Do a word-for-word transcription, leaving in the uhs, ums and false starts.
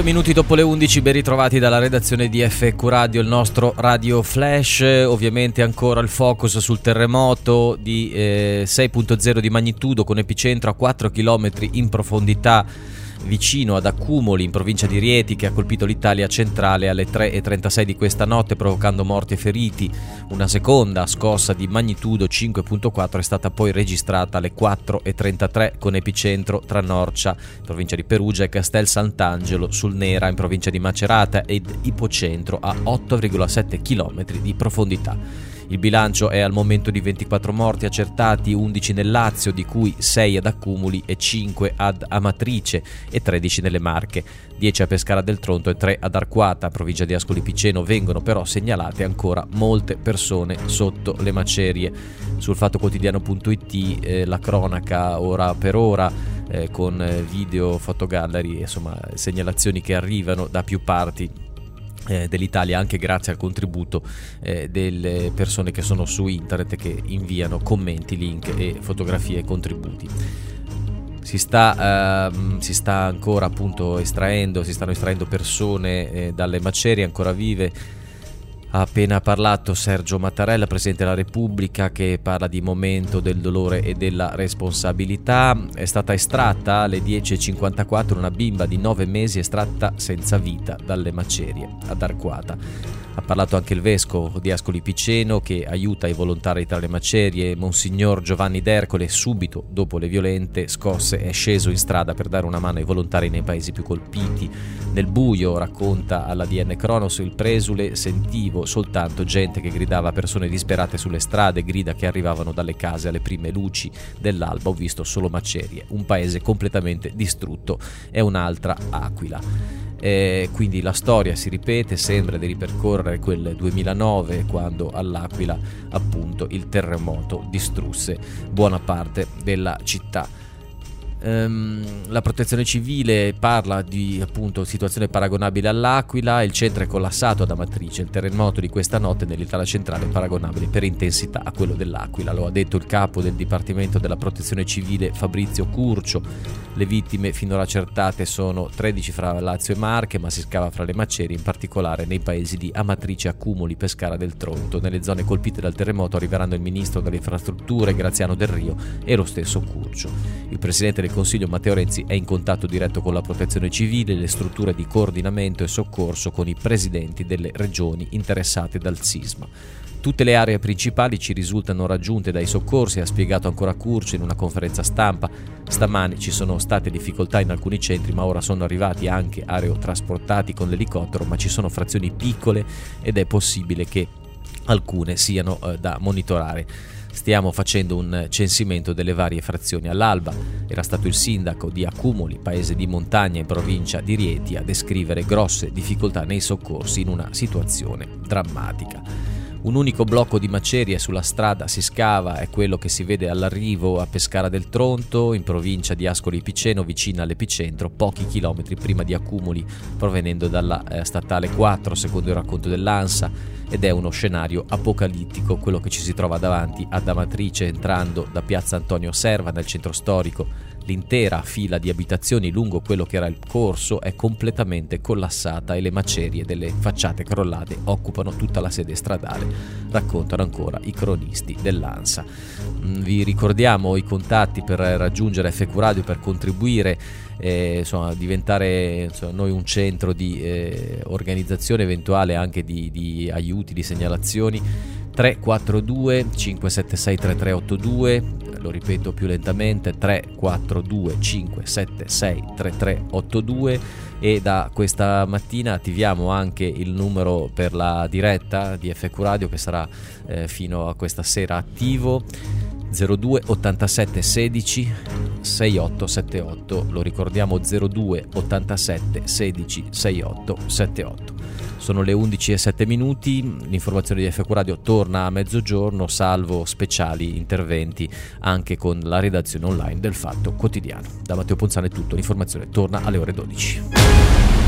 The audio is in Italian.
Due minuti dopo le undici, ben ritrovati dalla redazione di F Q Radio, il nostro Radio Flash. Ovviamente ancora il focus sul terremoto di eh, sei virgola zero di magnitudo, con epicentro a quattro chilometri in profondità, vicino ad Accumoli, in provincia di Rieti, che ha colpito l'Italia centrale alle tre e trentasei di questa notte, provocando morti e feriti. Una seconda scossa di magnitudo cinque virgola quattro è stata poi registrata alle quattro e trentatré, con epicentro tra Norcia, in provincia di Perugia, e Castel Sant'Angelo sul Nera, in provincia di Macerata, ed ipocentro a otto virgola sette chilometri di profondità. Il bilancio è al momento di ventiquattro morti accertati, undici nel Lazio, di cui sei ad Accumoli e cinque ad Amatrice e tredici nelle Marche. dieci a Pescara del Tronto e tre ad Arquata, provincia di Ascoli Piceno. Vengono però segnalate ancora molte persone sotto le macerie. Sul fatto quotidiano punto it eh, la cronaca ora per ora, eh, con video, fotogallery, insomma segnalazioni che arrivano da più parti dell'Italia, anche grazie al contributo eh, delle persone che sono su internet, che inviano commenti, link e fotografie e contributi. Si sta, ehm, si sta ancora appunto estraendo, si stanno estraendo persone eh, dalle macerie ancora vive. Ha appena parlato Sergio Mattarella, Presidente della Repubblica, che parla di momento del dolore e della responsabilità. È stata estratta alle dieci e cinquantaquattro una bimba di nove mesi, estratta senza vita dalle macerie ad Arquata. Ha parlato anche il Vescovo di Ascoli Piceno, che aiuta i volontari tra le macerie. Monsignor Giovanni D'Ercole, subito dopo le violente scosse, è sceso in strada per dare una mano ai volontari nei paesi più colpiti. Nel buio, racconta alla D N Cronos, il presule sentivo soltanto gente che gridava, persone disperate sulle strade, grida che arrivavano dalle case. Alle prime luci dell'alba ho visto solo macerie, un paese completamente distrutto e un'altra Aquila. E quindi la storia si ripete, sembra di ripercorrere quel duemilanove, quando all'Aquila appunto il terremoto distrusse buona parte della città. La protezione civile parla di appunto situazione paragonabile all'Aquila. Il centro è collassato ad Amatrice. Il terremoto di questa notte nell'Italia centrale è paragonabile per intensità a quello dell'Aquila, lo ha detto il capo del Dipartimento della Protezione Civile Fabrizio Curcio. Le vittime finora accertate sono tredici fra Lazio e Marche, ma si scava fra le macerie, in particolare nei paesi di Amatrice, Accumoli, Pescara del Tronto. Nelle zone colpite dal terremoto arriveranno il ministro delle infrastrutture Graziano Del Rio e lo stesso Curcio. Il presidente del Consiglio Matteo Renzi è in contatto diretto con la protezione civile, le strutture di coordinamento e soccorso, con i presidenti delle regioni interessate dal sisma. Tutte le aree principali ci risultano raggiunte dai soccorsi, ha spiegato ancora Curcio in una conferenza stampa. Stamani ci sono state difficoltà in alcuni centri, ma ora sono arrivati anche aerotrasportati con l'elicottero, ma ci sono frazioni piccole ed è possibile che alcune siano eh, da monitorare. Stiamo facendo un censimento delle varie frazioni. All'alba era stato il sindaco di Accumoli, paese di montagna in provincia di Rieti, a descrivere grosse difficoltà nei soccorsi in una situazione drammatica. Un unico blocco di macerie sulla strada si scava, è quello che si vede all'arrivo a Pescara del Tronto, in provincia di Ascoli Piceno, vicina all'epicentro, pochi chilometri prima di Accumoli, provenendo dalla eh, Statale quattro, secondo il racconto dell'ANSA, ed è uno scenario apocalittico quello che ci si trova davanti ad Amatrice, entrando da Piazza Antonio Serva nel centro storico. L'intera fila di abitazioni lungo quello che era il corso è completamente collassata e le macerie delle facciate crollate occupano tutta la sede stradale, raccontano ancora i cronisti dell'ANSA. Vi ricordiamo i contatti per raggiungere F Q Radio, per contribuire, eh, insomma, diventare insomma, noi un centro di eh, organizzazione eventuale anche di, di aiuti, di segnalazioni. Tre quattro due cinque sette sei tre tre otto due, lo ripeto più lentamente, tre quattro due cinque sette sei tre tre otto due. E da questa mattina attiviamo anche il numero per la diretta di F Q Radio, che sarà eh, fino a questa sera attivo, zero due ottantasette sedici sessantotto settantotto. Lo ricordiamo, zero due ottantasette sedici sessantotto settantotto. Sono le undici e sette minuti, l'informazione di F Q Radio torna a mezzogiorno, salvo speciali interventi anche con la redazione online del Fatto Quotidiano. Da Matteo Ponzano è tutto, l'informazione torna alle ore dodici.